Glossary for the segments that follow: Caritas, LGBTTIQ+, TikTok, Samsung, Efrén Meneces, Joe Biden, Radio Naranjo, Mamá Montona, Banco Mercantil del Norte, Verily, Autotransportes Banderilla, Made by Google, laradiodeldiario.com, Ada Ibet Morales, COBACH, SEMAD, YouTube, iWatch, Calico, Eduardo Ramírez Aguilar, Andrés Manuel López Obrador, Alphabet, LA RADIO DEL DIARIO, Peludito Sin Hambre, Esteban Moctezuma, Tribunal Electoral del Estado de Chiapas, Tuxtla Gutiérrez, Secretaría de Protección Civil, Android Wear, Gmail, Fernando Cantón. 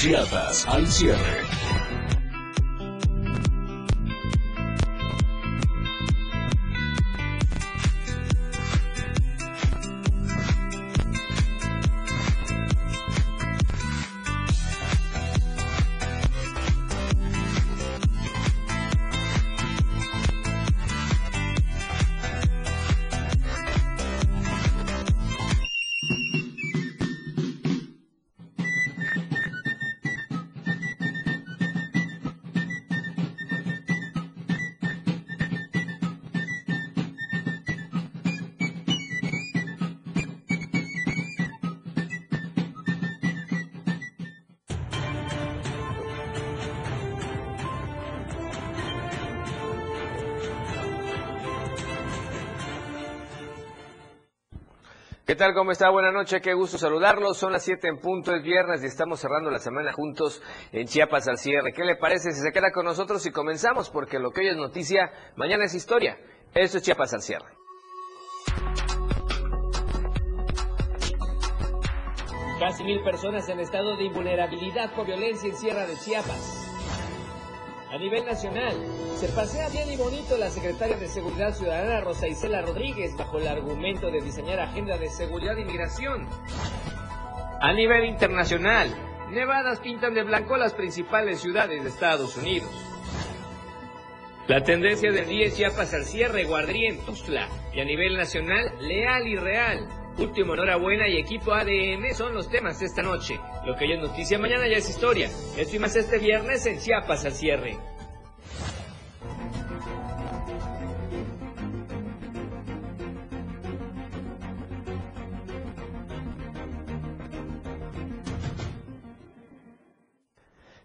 Chiapas al cierre. ¿Qué tal? ¿Cómo está? Buenas noches, qué gusto saludarlos. Son las 7 en punto, es viernes y estamos cerrando la semana juntos en Chiapas al cierre. ¿Qué le parece si se queda con nosotros y comenzamos? Porque lo que hoy es noticia, mañana es historia. Esto es Chiapas al cierre. Casi 1000 personas en estado de invulnerabilidad por violencia en Sierra de Chiapas. A nivel nacional, se pasea bien y bonito la secretaria de Seguridad Ciudadana Rosa Icela Rodríguez bajo el argumento de diseñar agenda de seguridad y migración. A nivel internacional, nevadas pintan de blanco las principales ciudades de Estados Unidos. La tendencia del día es Chiapas al cierre, guardería en Tuxtla. Y a nivel nacional, leal y real. Último enhorabuena y equipo ADN son los temas de esta noche. Lo que ya es noticia mañana ya es historia. Esto y más este viernes en Chiapas al cierre.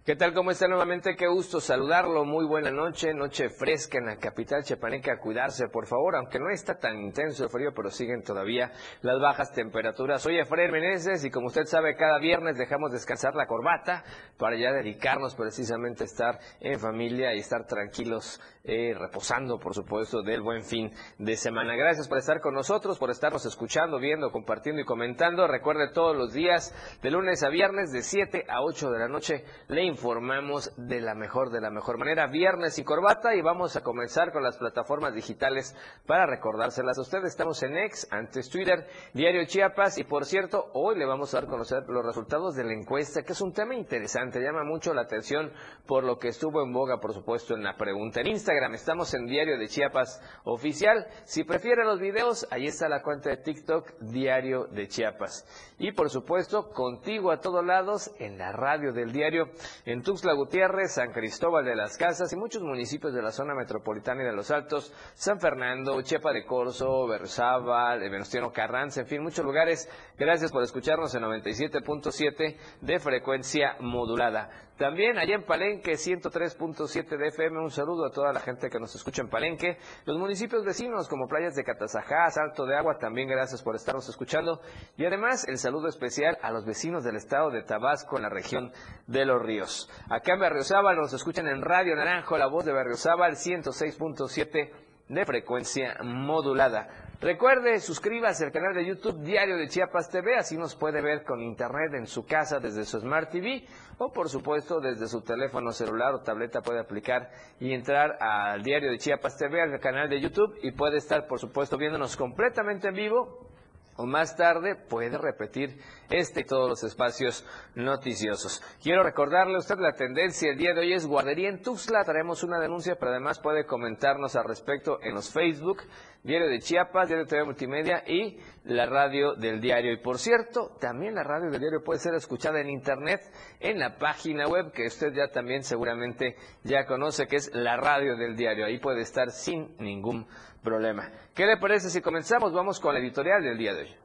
¿Qué tal? ¿Cómo está nuevamente? Qué gusto saludarlo. Muy buena noche, noche fresca en la capital chiapaneca. A cuidarse, por favor, aunque no está tan intenso el frío, pero siguen todavía las bajas temperaturas. Soy Efrén Meneces y como usted sabe, cada viernes dejamos descansar la corbata para ya dedicarnos precisamente a estar en familia y estar tranquilos, reposando, por supuesto, del buen fin de semana. Gracias por estar con nosotros, por estarnos escuchando, viendo, compartiendo y comentando. Recuerde todos los días, de lunes a viernes, de 7 a 8 de la noche, le informamos de la mejor manera, viernes y corbata, y vamos a comenzar con las plataformas digitales para recordárselas a ustedes. Estamos en X, antes Twitter, Diario Chiapas, y por cierto, hoy le vamos a dar a conocer los resultados de la encuesta, que es un tema interesante, llama mucho la atención por lo que estuvo en boga, por supuesto, en la pregunta. En Instagram estamos en Diario de Chiapas Oficial. Si prefiere los videos, ahí está la cuenta de TikTok, Diario de Chiapas. Y por supuesto, contigo a todos lados en la radio del diario. En Tuxtla Gutiérrez, San Cristóbal de las Casas y muchos municipios de la zona metropolitana y de Los Altos, San Fernando, Chiapa de Corzo, Berzábal, Venustiano Carranza, en fin, muchos lugares. Gracias por escucharnos en 97.7 de frecuencia modulada. También allá en Palenque, 103.7 de FM, un saludo a toda la gente que nos escucha en Palenque. Los municipios vecinos como Playas de Catazajá, Salto de Agua, también gracias por estarnos escuchando. Y además, el saludo especial a los vecinos del estado de Tabasco en la región de Los Ríos. Acá en Berriozábal nos escuchan en Radio Naranjo, la voz de Berriozábal, 106.7 de frecuencia modulada. Recuerde, suscríbase al canal de YouTube Diario de Chiapas TV, así nos puede ver con internet en su casa desde su Smart TV o, por supuesto, desde su teléfono celular o tableta puede aplicar y entrar al Diario de Chiapas TV, al canal de YouTube, y puede estar, por supuesto, viéndonos completamente en vivo. O más tarde puede repetir este y todos los espacios noticiosos. Quiero recordarle a usted la tendencia el día de hoy es guardería en Tuxtla. Traemos una denuncia, pero además puede comentarnos al respecto en los Facebook, Diario de Chiapas, Diario TV Multimedia y la radio del diario. Y por cierto, también la radio del diario puede ser escuchada en internet, en la página web que usted ya también seguramente ya conoce, que es la radio del diario. Ahí puede estar sin ningún problema. ¿Qué le parece si comenzamos? Vamos con la editorial del día de hoy.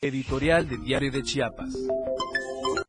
Editorial de Diario de Chiapas.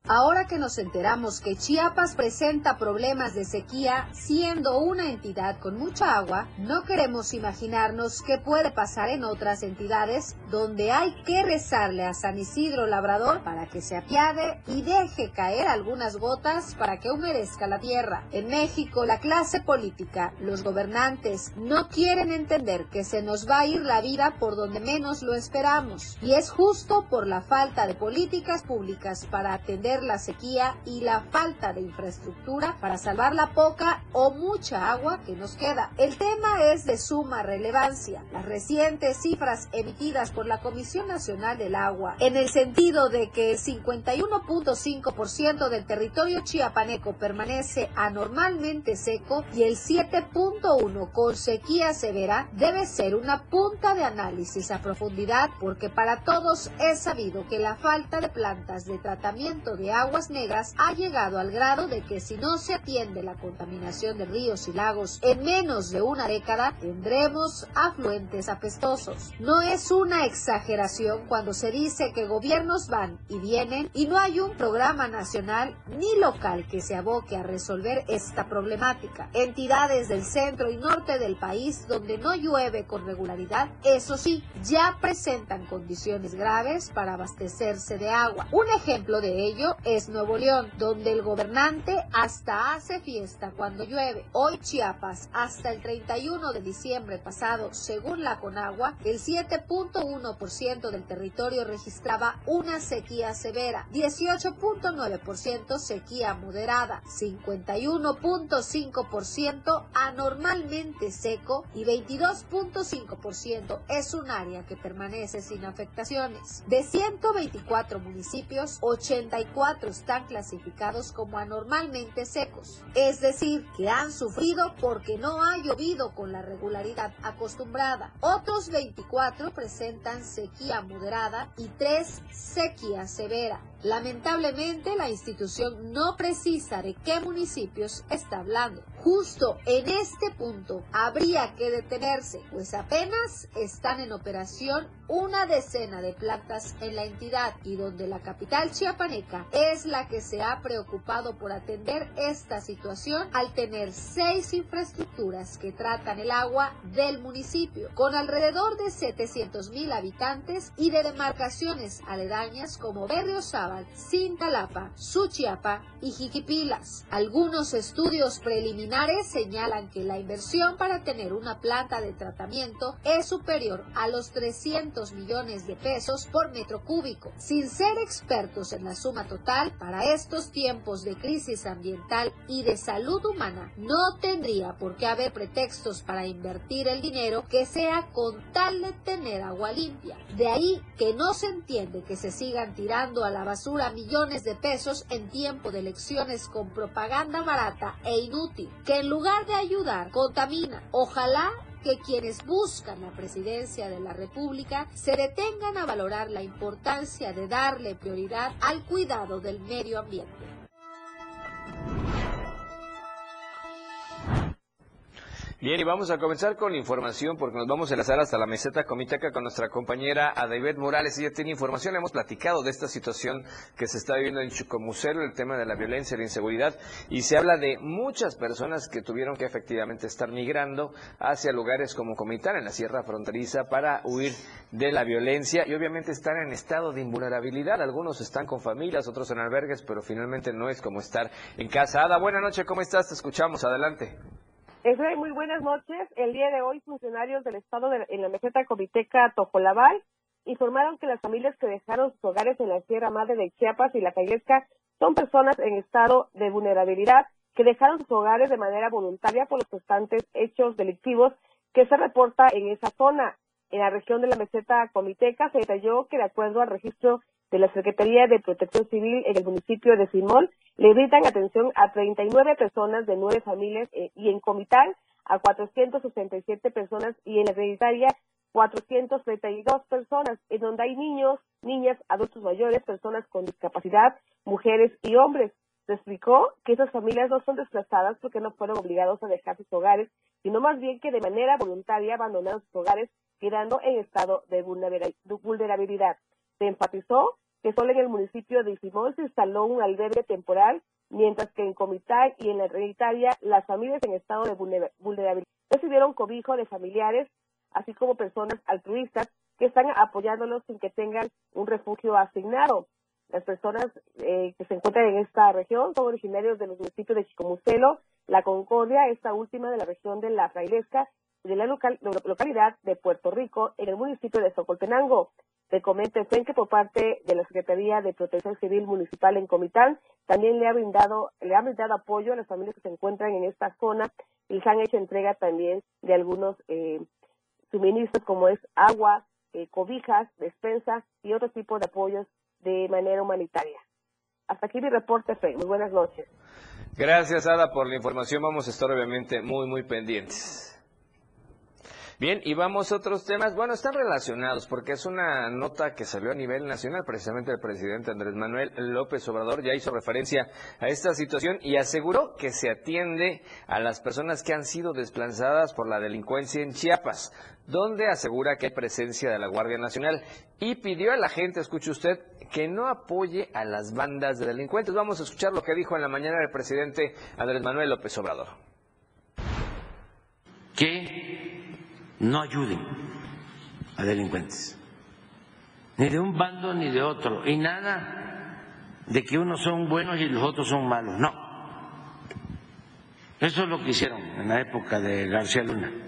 Ahora que nos enteramos que Chiapas presenta problemas de sequía, siendo una entidad con mucha agua, no queremos imaginarnos qué puede pasar en otras entidades donde hay que rezarle a San Isidro Labrador para que se apiade y deje caer algunas gotas para que humedezca la tierra. En México, la clase política, los gobernantes, no quieren entender que se nos va a ir la vida por donde menos lo esperamos. Y es justo por la falta de políticas públicas para atender resolver la sequía y la falta de infraestructura para salvar la poca o mucha agua que nos queda. El tema es de suma relevancia. Las recientes cifras emitidas por la Comisión Nacional del Agua, en el sentido de que el 51.5% del territorio chiapaneco permanece anormalmente seco y el 7.1% con sequía severa, debe ser una punta de análisis a profundidad, porque para todos es sabido que la falta de plantas de tratamiento de aguas negras ha llegado al grado de que si no se atiende la contaminación de ríos y lagos en menos de una década, tendremos afluentes apestosos. No es una exageración cuando se dice que gobiernos van y vienen y no hay un programa nacional ni local que se aboque a resolver esta problemática. Entidades del centro y norte del país donde no llueve con regularidad, eso sí, ya presentan condiciones graves para abastecerse de agua. Un ejemplo de ello es Nuevo León, donde el gobernante hasta hace fiesta cuando llueve. Hoy Chiapas, hasta el 31 de diciembre pasado, según la Conagua, el 7.1% del territorio registraba una sequía severa, 18.9% sequía moderada, 51.5% anormalmente seco y 22.5% es un área que permanece sin afectaciones. De 124 municipios, 84 están clasificados como anormalmente secos, es decir, que han sufrido porque no ha llovido con la regularidad acostumbrada. Otros 24 presentan sequía moderada y 3 sequía severa. Lamentablemente, la institución no precisa de qué municipios está hablando. Justo en este punto habría que detenerse, pues apenas están en operación una decena de plantas en la entidad y donde la capital chiapaneca es la que se ha preocupado por atender esta situación al tener 6 infraestructuras que tratan el agua del municipio, con alrededor de 700,000 habitantes y de demarcaciones aledañas como Berriozábal, Cintalapa, Suchiapa y Jiquipilas. Algunos estudios preliminares señalan que la inversión para tener una planta de tratamiento es superior a los 300 millones de pesos por metro cúbico. Sin ser expertos en la suma total, para estos tiempos de crisis ambiental y de salud humana, no tendría por qué haber pretextos para invertir el dinero que sea con tal de tener agua limpia. De ahí que no se entiende que se sigan tirando a la basura millones de pesos en tiempo de elecciones con propaganda barata e inútil, que en lugar de ayudar, contamina. Ojalá que quienes buscan la presidencia de la República se detengan a valorar la importancia de darle prioridad al cuidado del medio ambiente. Bien, y vamos a comenzar con información porque nos vamos a enlazar hasta la meseta Comitaca con nuestra compañera Ada Ibet Morales. Ella tiene información, hemos platicado de esta situación que se está viviendo en Chucomucero, el tema de la violencia, la inseguridad, y se habla de muchas personas que tuvieron que efectivamente estar migrando hacia lugares como Comitán, en la sierra fronteriza, para huir de la violencia, y obviamente están en estado de invulnerabilidad. Algunos están con familias, otros en albergues, pero finalmente no es como estar en casa. Ada, buena noche, ¿cómo estás? Te escuchamos, adelante. Efrén, muy buenas noches. El día de hoy, funcionarios del Estado en la meseta Comiteca Tojolabal informaron que las familias que dejaron sus hogares en la Sierra Madre de Chiapas y la Cayesca son personas en estado de vulnerabilidad que dejaron sus hogares de manera voluntaria por los constantes hechos delictivos que se reporta en esa zona. En la región de la meseta Comiteca se detalló que, de acuerdo al registro de la Secretaría de Protección Civil en el municipio de Simón, le brindan atención a 39 personas de 9 familias y en Comitán a 467 personas y en la Hereditaria 432 personas, en donde hay niños, niñas, adultos mayores, personas con discapacidad, mujeres y hombres. Se explicó que esas familias no son desplazadas porque no fueron obligados a dejar sus hogares, sino más bien que de manera voluntaria abandonaron sus hogares, quedando en estado de vulnerabilidad. Se enfatizó que solo en el municipio de Isimón se instaló un albergue temporal, mientras que en Comitán y en la Hereditaria las familias en estado de vulnerabilidad recibieron cobijo de familiares, así como personas altruistas que están apoyándolos sin que tengan un refugio asignado. Las personas que se encuentran en esta región son originarios de los municipios de Chicomucelo, La Concordia, esta última de la región de La Frailesca, de la localidad de Puerto Rico, en el municipio de Socoltenango. Se comenta que por parte de la Secretaría de Protección Civil Municipal en Comitán también le ha brindado apoyo a las familias que se encuentran en esta zona y se han hecho entrega también de algunos suministros como es agua, cobijas, despensas y otro tipo de apoyos de manera humanitaria. Hasta aquí mi reporte, Efrén. Muy buenas noches. Gracias, Ada, por la información. Vamos a estar obviamente muy, muy pendientes. Bien, y vamos a otros temas. Bueno, están relacionados porque es una nota que salió a nivel nacional. Precisamente el presidente Andrés Manuel López Obrador ya hizo referencia a esta situación y aseguró que se atiende a las personas que han sido desplazadas por la delincuencia en Chiapas, donde asegura que hay presencia de la Guardia Nacional y pidió a la gente, escuche usted, que no apoye a las bandas de delincuentes. Vamos a escuchar lo que dijo en la mañana el presidente Andrés Manuel López Obrador. ¿Qué? No ayuden a delincuentes, ni de un bando ni de otro, y nada de que unos son buenos y los otros son malos, no. Eso es lo que hicieron en la época de García Luna.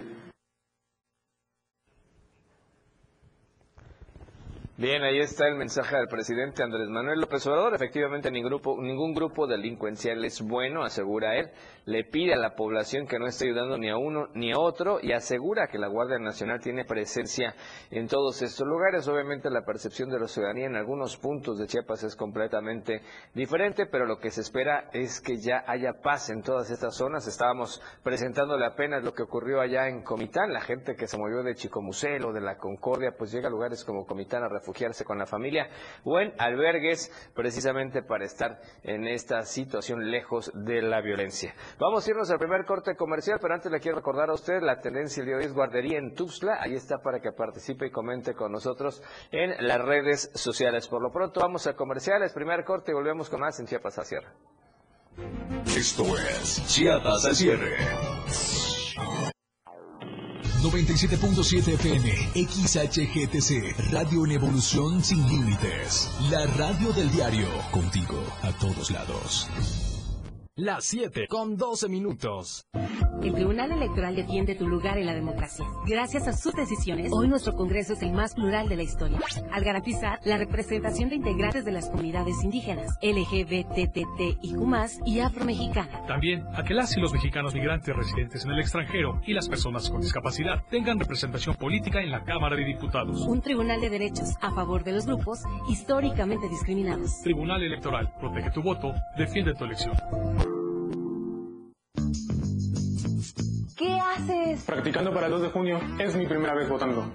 Bien, ahí está el mensaje del presidente Andrés Manuel López Obrador. Efectivamente, ningún grupo delincuencial es bueno, asegura él. Le pide a la población que no esté ayudando ni a uno ni a otro y asegura que la Guardia Nacional tiene presencia en todos estos lugares. Obviamente, la percepción de la ciudadanía en algunos puntos de Chiapas es completamente diferente, pero lo que se espera es que ya haya paz en todas estas zonas. Estábamos presentándole apenas lo que ocurrió allá en Comitán. La gente que se movió de Chicomucel o de la Concordia, pues llega a lugares como Comitán a refugiarse con la familia o en albergues precisamente para estar en esta situación lejos de la violencia. Vamos a irnos al primer corte comercial, pero antes le quiero recordar a usted la tendencia de hoy es guardería en Tuxtla. Ahí está para que participe y comente con nosotros en las redes sociales. Por lo pronto vamos a comerciales, primer corte y volvemos con más en Chiapas al Cierre. Esto es Chiapas al Cierre. 97.7 FM, XHGTC, radio en evolución sin límites. La radio del diario, contigo a todos lados. Las 7:12. El Tribunal Electoral defiende tu lugar en la democracia. Gracias a sus decisiones, hoy nuestro Congreso es el más plural de la historia, al garantizar la representación de integrantes de las comunidades indígenas, LGBTTIQ+, y afromexicana. También a que las y los mexicanos migrantes residentes en el extranjero y las personas con discapacidad tengan representación política en la Cámara de Diputados. Un tribunal de derechos a favor de los grupos históricamente discriminados. Tribunal Electoral, protege tu voto, defiende tu elección. ¿Qué haces? Practicando para el 2 de junio. Es mi primera vez votando.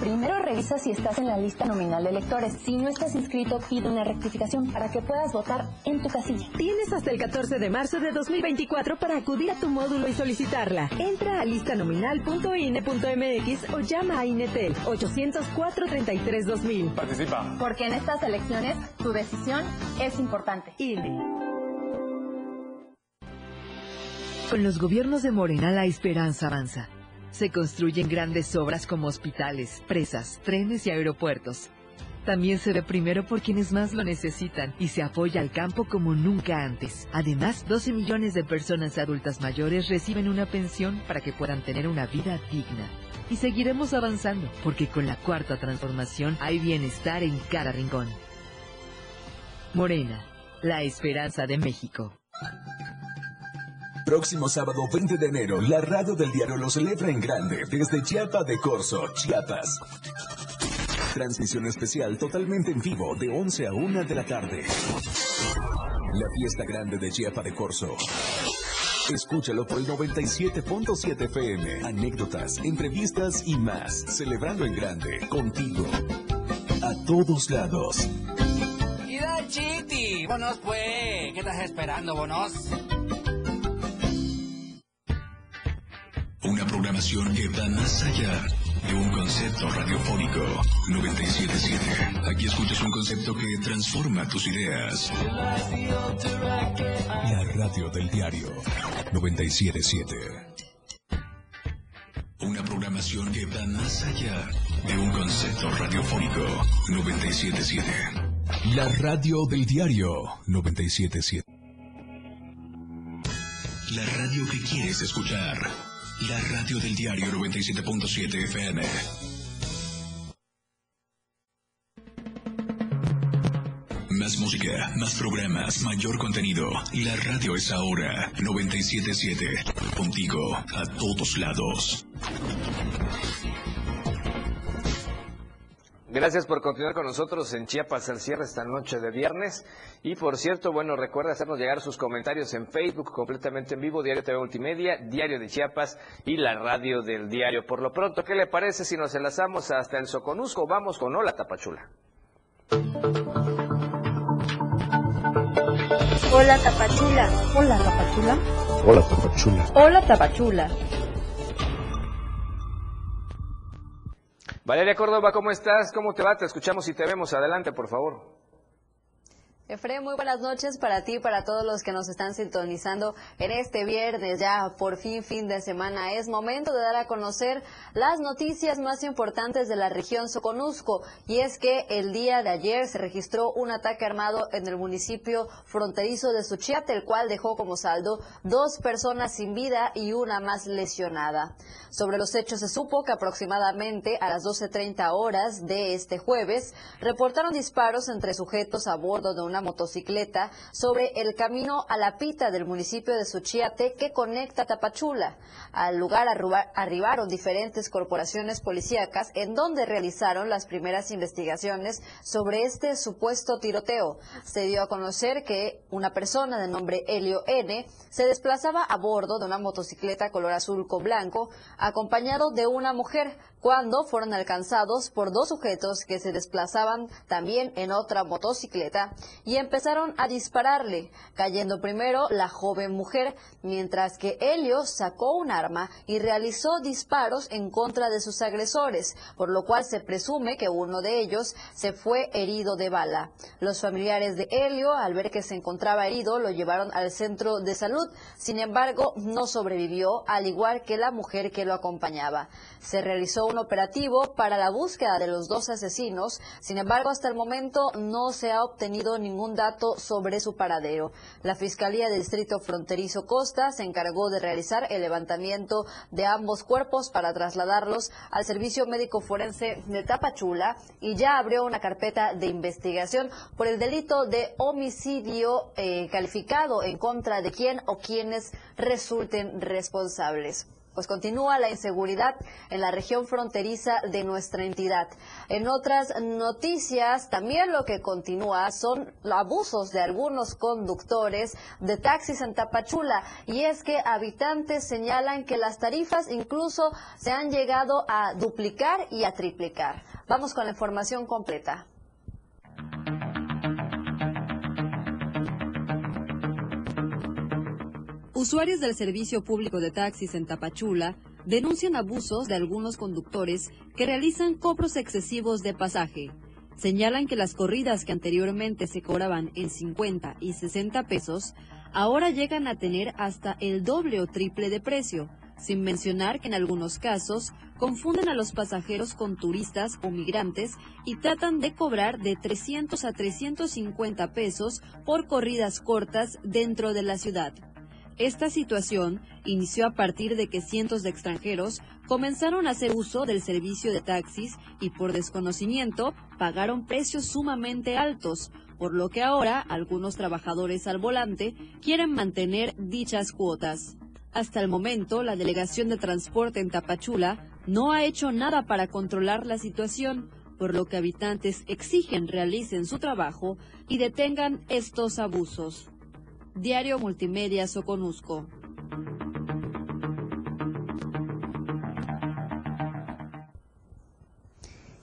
Primero revisa si estás en la lista nominal de electores. Si no estás inscrito, pide una rectificación para que puedas votar en tu casilla. Tienes hasta el 14 de marzo de 2024 para acudir a tu módulo y solicitarla. Entra a listanominal.ine.mx o llama a Inetel 800-433-2000. Participa. Porque en estas elecciones, tu decisión es importante. INE. Con los gobiernos de Morena, la esperanza avanza. Se construyen grandes obras como hospitales, presas, trenes y aeropuertos. También se ve primero por quienes más lo necesitan y se apoya al campo como nunca antes. Además, 12 millones de personas adultas mayores reciben una pensión para que puedan tener una vida digna. Y seguiremos avanzando, porque con la cuarta transformación hay bienestar en cada rincón. Morena, la esperanza de México. Próximo sábado 20 de enero, la radio del diario lo celebra en grande desde Chiapa de Corzo, Chiapas. Transmisión especial totalmente en vivo de 11 a 1 de la tarde. La fiesta grande de Chiapa de Corzo. Escúchalo por el 97.7 FM. Anécdotas, entrevistas y más. Celebrando en grande, contigo, a todos lados. ¡Y da chiti! ¡Bonos pues! ¿Qué estás esperando, bonos? Una programación que va más allá de un concepto radiofónico. 97.7. Aquí escuchas un concepto que transforma tus ideas. La radio del diario. 97.7. Una programación que va más allá de un concepto radiofónico. 97.7. La radio del diario. 97.7. La radio que quieres escuchar. La radio del diario 97.7 FM. Más música, más programas, mayor contenido. La radio es ahora 97.7. Contigo, a todos lados. Gracias por continuar con nosotros en Chiapas al Cierre esta noche de viernes. Y por cierto, bueno, recuerda hacernos llegar sus comentarios en Facebook, completamente en vivo, Diario TV Multimedia, Diario de Chiapas y la radio del diario. Por lo pronto, ¿qué le parece si nos enlazamos hasta el Soconusco? Vamos con Hola Tapachula. Hola Tapachula. Hola Tapachula. Hola Tapachula. Hola Tapachula. Valeria Córdoba, ¿cómo estás? ¿Cómo te va? Te escuchamos y te vemos. Adelante, por favor. Efrén, muy buenas noches para ti y para todos los que nos están sintonizando en este viernes, ya por fin de semana. Es momento de dar a conocer las noticias más importantes de la región Soconusco. Y es que el día de ayer se registró un ataque armado en el municipio fronterizo de Suchiate, el cual dejó como saldo 2 personas sin vida y 1 más lesionada. Sobre los hechos se supo que aproximadamente a las 12:30 horas de este jueves reportaron disparos entre sujetos a bordo de una motocicleta sobre el camino a la pita del municipio de Suchiate que conecta Tapachula. Al lugar arribaron diferentes corporaciones policíacas en donde realizaron las primeras investigaciones sobre este supuesto tiroteo. Se dio a conocer que una persona de nombre Helio N. se desplazaba a bordo de una motocicleta color azul con blanco acompañado de una mujer, cuando fueron alcanzados por 2 sujetos que se desplazaban también en otra motocicleta y empezaron a dispararle, cayendo primero la joven mujer, mientras que Helio sacó un arma y realizó disparos en contra de sus agresores, por lo cual se presume que uno de ellos se fue herido de bala. Los familiares de Helio, al ver que se encontraba herido, lo llevaron al centro de salud, sin embargo, no sobrevivió, al igual que la mujer que lo acompañaba. Se realizó un operativo para la búsqueda de los 2 asesinos, sin embargo, hasta el momento no se ha obtenido ningún dato sobre su paradero. La Fiscalía del Distrito Fronterizo Costa se encargó de realizar el levantamiento de ambos cuerpos para trasladarlos al Servicio Médico Forense de Tapachula y ya abrió una carpeta de investigación por el delito de homicidio calificado en contra de quien o quienes resulten responsables. Pues continúa la inseguridad en la región fronteriza de nuestra entidad. En otras noticias, también lo que continúa son los abusos de algunos conductores de taxis en Tapachula. Y es que habitantes señalan que las tarifas incluso se han llegado a duplicar y a triplicar. Vamos con la información completa. Usuarios del servicio público de taxis en Tapachula denuncian abusos de algunos conductores que realizan cobros excesivos de pasaje. Señalan que las corridas que anteriormente se cobraban en 50 y 60 pesos, ahora llegan a tener hasta el doble o triple de precio, sin mencionar que en algunos casos confunden a los pasajeros con turistas o migrantes y tratan de cobrar de 300 a 350 pesos por corridas cortas dentro de la ciudad. Esta situación inició a partir de que cientos de extranjeros comenzaron a hacer uso del servicio de taxis y por desconocimiento pagaron precios sumamente altos, por lo que ahora algunos trabajadores al volante quieren mantener dichas cuotas. Hasta el momento, la Delegación de Transporte en Tapachula no ha hecho nada para controlar la situación, por lo que habitantes exigen realicen su trabajo y detengan estos abusos. Diario Multimedia Soconusco.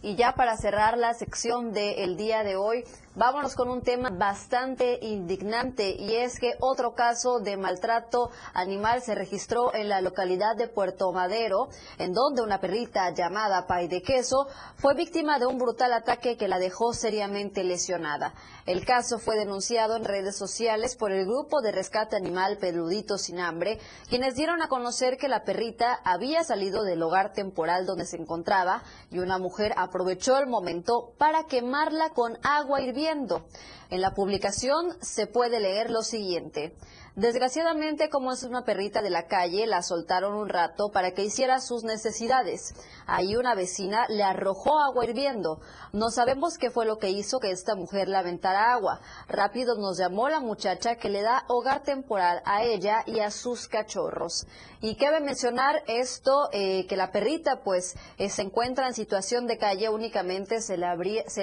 Y ya para cerrar la sección del día de hoy, vámonos con un tema bastante indignante, y es que otro caso de maltrato animal se registró en la localidad de Puerto Madero, en donde una perrita llamada Pay de Queso fue víctima de un brutal ataque que la dejó seriamente lesionada. El caso fue denunciado en redes sociales por el grupo de rescate animal Peludito Sin Hambre, quienes dieron a conocer que la perrita había salido del hogar temporal donde se encontraba y una mujer aprovechó el momento para quemarla con agua hirviendo. En la publicación se puede leer lo siguiente: desgraciadamente, como es una perrita de la calle, la soltaron un rato para que hiciera sus necesidades. Ahí una vecina le arrojó agua hirviendo. No sabemos qué fue lo que hizo que esta mujer le aventara agua. Rápido nos llamó la muchacha que le da hogar temporal a ella y a sus cachorros. Y cabe mencionar esto, que la perrita pues se encuentra en situación de calle, únicamente se le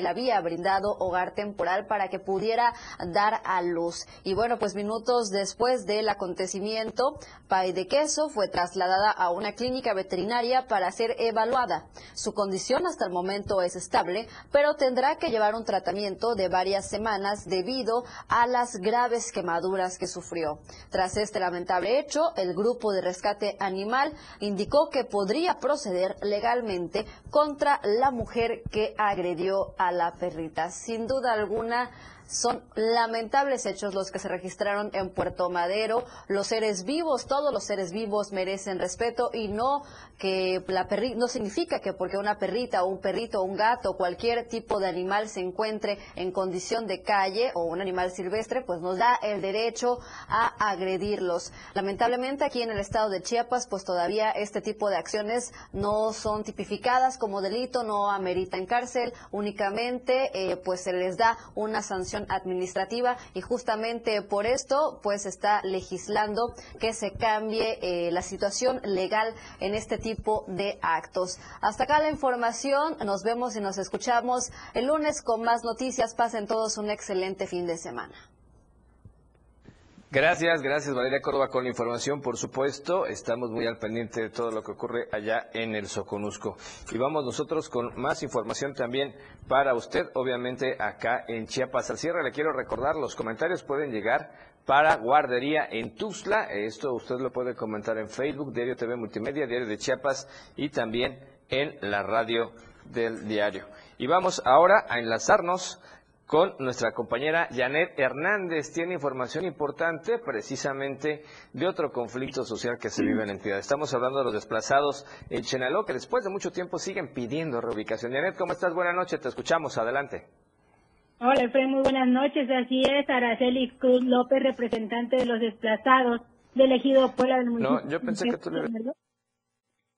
había brindado hogar temporal para que pudiera dar a luz. Y bueno, pues minutos después del acontecimiento, Pay de Queso fue trasladada a una clínica veterinaria para ser evaluada. Su condición hasta el momento es estable, pero tendrá que llevar un tratamiento de varias semanas debido a las graves quemaduras que sufrió. Tras este lamentable hecho, el grupo de rescate animal indicó que podría proceder legalmente contra la mujer que agredió a la perrita. Sin duda alguna, son lamentables hechos los que se registraron en Puerto Madero. Los seres vivos, todos los seres vivos merecen respeto, y no que la perrita, no significa que porque una perrita o un perrito o un gato, cualquier tipo de animal se encuentre en condición de calle o un animal silvestre, pues nos da el derecho a agredirlos. Lamentablemente aquí en el estado de Chiapas pues todavía este tipo de acciones no son tipificadas como delito, no ameritan cárcel, únicamente pues se les da una sanción administrativa, y justamente por esto pues está legislando que se cambie la situación legal en este tipo de actos. Hasta acá la información, nos vemos y nos escuchamos el lunes con más noticias. Pasen todos un excelente fin de semana. Gracias Valeria Córdoba con la información. Por supuesto, estamos muy al pendiente de todo lo que ocurre allá en el Soconusco. Y vamos nosotros con más información también para usted, obviamente acá en Chiapas al Cierre. Le quiero recordar, los comentarios pueden llegar para Guardería en Tuxtla. Esto usted lo puede comentar en Facebook, Diario TV Multimedia, Diario de Chiapas y también en la radio del diario. Y vamos ahora a enlazarnos con nuestra compañera Janet Hernández. Tiene información importante precisamente de otro conflicto social que se vive en la entidad. Estamos hablando de los desplazados en Chenaló, que después de mucho tiempo siguen pidiendo reubicación. Janet, ¿cómo estás? Buenas noches, te escuchamos, adelante. Hola, Efrén, muy buenas noches. Así es, Araceli Cruz López, representante de los desplazados del ejido Puebla del municipio. No, yo pensé que tú le...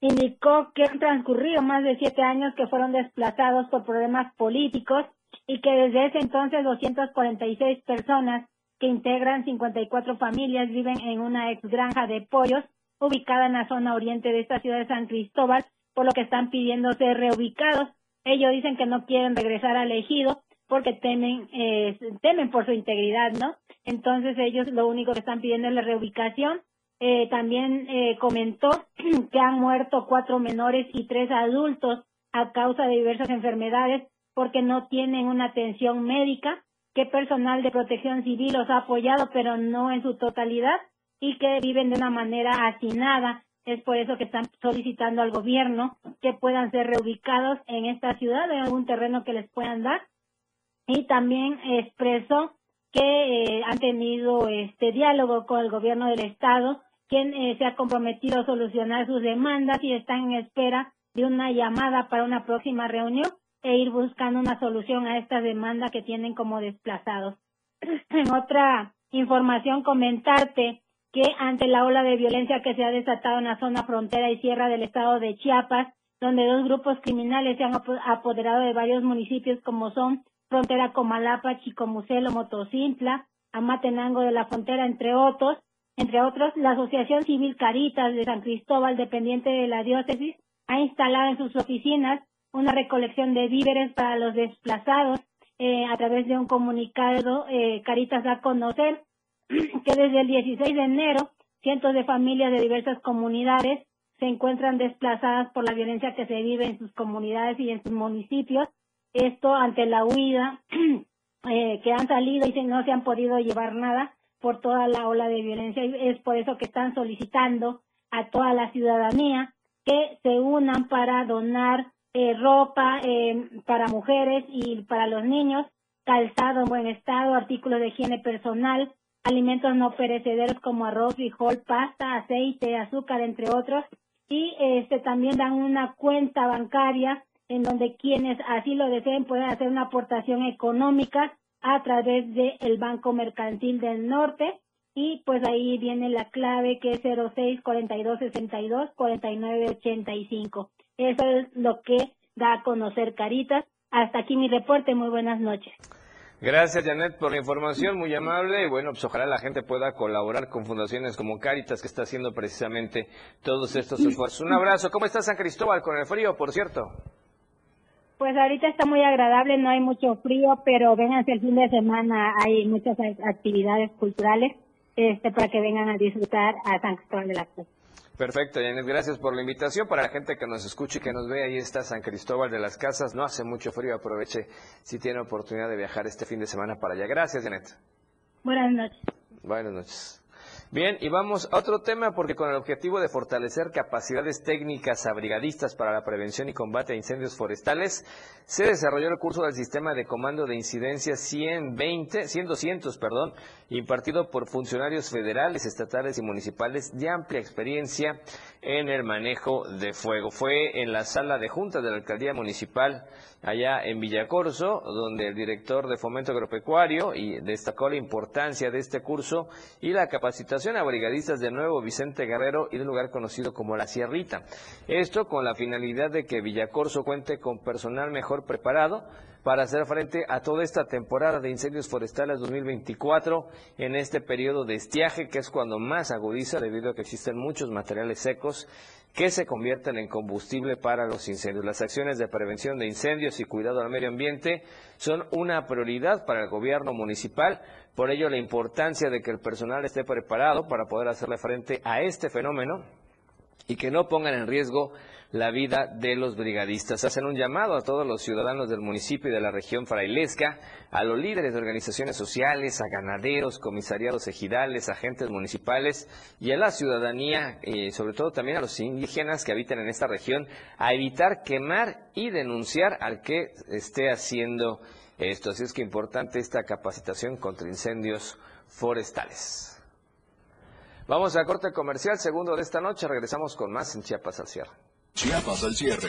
Indicó que han transcurrido más de 7 años que fueron desplazados por problemas políticos, y que desde ese entonces 246 personas que integran 54 familias viven en una ex granja de pollos ubicada en la zona oriente de esta ciudad de San Cristóbal, por lo que están pidiendo ser reubicados. Ellos dicen que no quieren regresar al ejido porque temen por su integridad, ¿no? Entonces ellos lo único que están pidiendo es la reubicación. También comentó que han muerto 4 menores y 3 adultos a causa de diversas enfermedades, porque no tienen una atención médica, que personal de protección civil los ha apoyado, pero no en su totalidad, y que viven de una manera hacinada. Es por eso que están solicitando al gobierno que puedan ser reubicados en esta ciudad, en algún terreno que les puedan dar. Y también expresó que han tenido este diálogo con el gobierno del estado, quien se ha comprometido a solucionar sus demandas, y están en espera de una llamada para una próxima reunión e ir buscando una solución a esta demanda que tienen como desplazados. En otra información, comentarte que ante la ola de violencia que se ha desatado en la zona frontera y sierra del estado de Chiapas, donde 2 grupos criminales se han apoderado de varios municipios como son Frontera Comalapa, Chicomucelo, Motocintla, Amatenango de la Frontera, entre otros, la Asociación Civil Caritas de San Cristóbal, dependiente de la diócesis, ha instalado en sus oficinas una recolección de víveres para los desplazados. A través de un comunicado, Caritas da a conocer que desde el 16 de enero, cientos de familias de diversas comunidades se encuentran desplazadas por la violencia que se vive en sus comunidades y en sus municipios. Esto ante la huida que han salido y no se han podido llevar nada por toda la ola de violencia. Es por eso que están solicitando a toda la ciudadanía que se unan para donar ropa para mujeres y para los niños, calzado en buen estado, artículos de higiene personal, alimentos no perecederos como arroz, frijol, pasta, aceite, azúcar, entre otros, y también dan una cuenta bancaria en donde quienes así lo deseen pueden hacer una aportación económica a través del Banco Mercantil del Norte, y pues ahí viene la clave que es 06-4262-4985. Eso es lo que da a conocer Caritas. Hasta aquí mi reporte, muy buenas noches. Gracias, Janet, por la información, muy amable. Y bueno, pues ojalá la gente pueda colaborar con fundaciones como Caritas, que está haciendo precisamente todos estos esfuerzos. Un abrazo. ¿Cómo está San Cristóbal con el frío, por cierto? Pues ahorita está muy agradable, no hay mucho frío, pero vénganse el fin de semana, hay muchas actividades culturales para que vengan a disfrutar a San Cristóbal de las Casas. Perfecto, Janet, gracias por la invitación. Para la gente que nos escuche y que nos vea, ahí está San Cristóbal de las Casas, no hace mucho frío, aproveche si tiene oportunidad de viajar este fin de semana para allá. Gracias, Janet. Buenas noches. Buenas noches. Bien, y vamos a otro tema, porque con el objetivo de fortalecer capacidades técnicas a brigadistas para la prevención y combate a incendios forestales, se desarrolló el curso del Sistema de Comando de Incidencias 100-200, impartido por funcionarios federales, estatales y municipales de amplia experiencia en el manejo de fuego. Fue en la sala de juntas de la Alcaldía Municipal, allá en Villacorso, donde el director de Fomento Agropecuario destacó la importancia de este curso y la capacitación a brigadistas de Nuevo Vicente Guerrero y del lugar conocido como La Sierrita. Esto con la finalidad de que Villacorso cuente con personal mejor preparado para hacer frente a toda esta temporada de incendios forestales 2024 en este periodo de estiaje, que es cuando más agudiza debido a que existen muchos materiales secos que se convierten en combustible para los incendios. Las acciones de prevención de incendios y cuidado al medio ambiente son una prioridad para el gobierno municipal, por ello la importancia de que el personal esté preparado para poder hacerle frente a este fenómeno y que no pongan en riesgo la vida de los brigadistas. Hacen un llamado a todos los ciudadanos del municipio y de la región frailesca, a los líderes de organizaciones sociales, a ganaderos, comisariados ejidales, agentes municipales y a la ciudadanía, sobre todo también a los indígenas que habitan en esta región, a evitar quemar y denunciar al que esté haciendo esto. Así es que importante esta capacitación contra incendios forestales. Vamos a corte comercial, segundo de esta noche. Regresamos con más en Chiapas al Cierre. Chiapas al Cierre.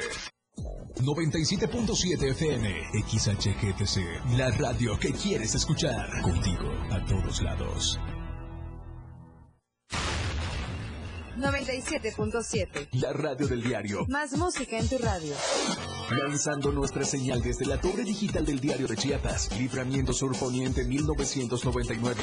97.7 FM, XHGTC, la radio que quieres escuchar. Contigo, a todos lados. 97.7, la radio del diario. Más música en tu radio. Lanzando nuestra señal desde la torre digital del Diario de Chiapas, Libramiento Sur Poniente 1999.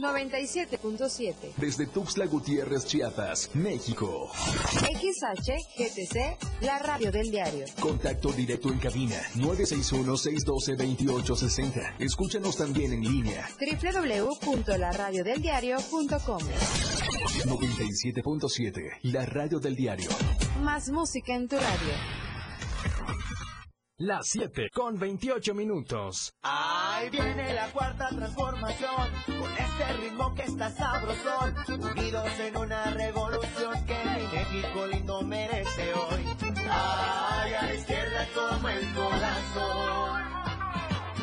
97.7. Desde Tuxtla Gutiérrez, Chiapas, México. XHGTC, la radio del diario. Contacto directo en cabina, 961-612-2860. Escúchanos también en línea. www.laradiodeldiario.com. 97.7, la radio del diario. Más música en tu radio. Las 7:28. Ahí viene la cuarta transformación, con este ritmo que está sabrosón, unidos en una revolución que México lindo merece hoy. Ay, a la izquierda como el corazón.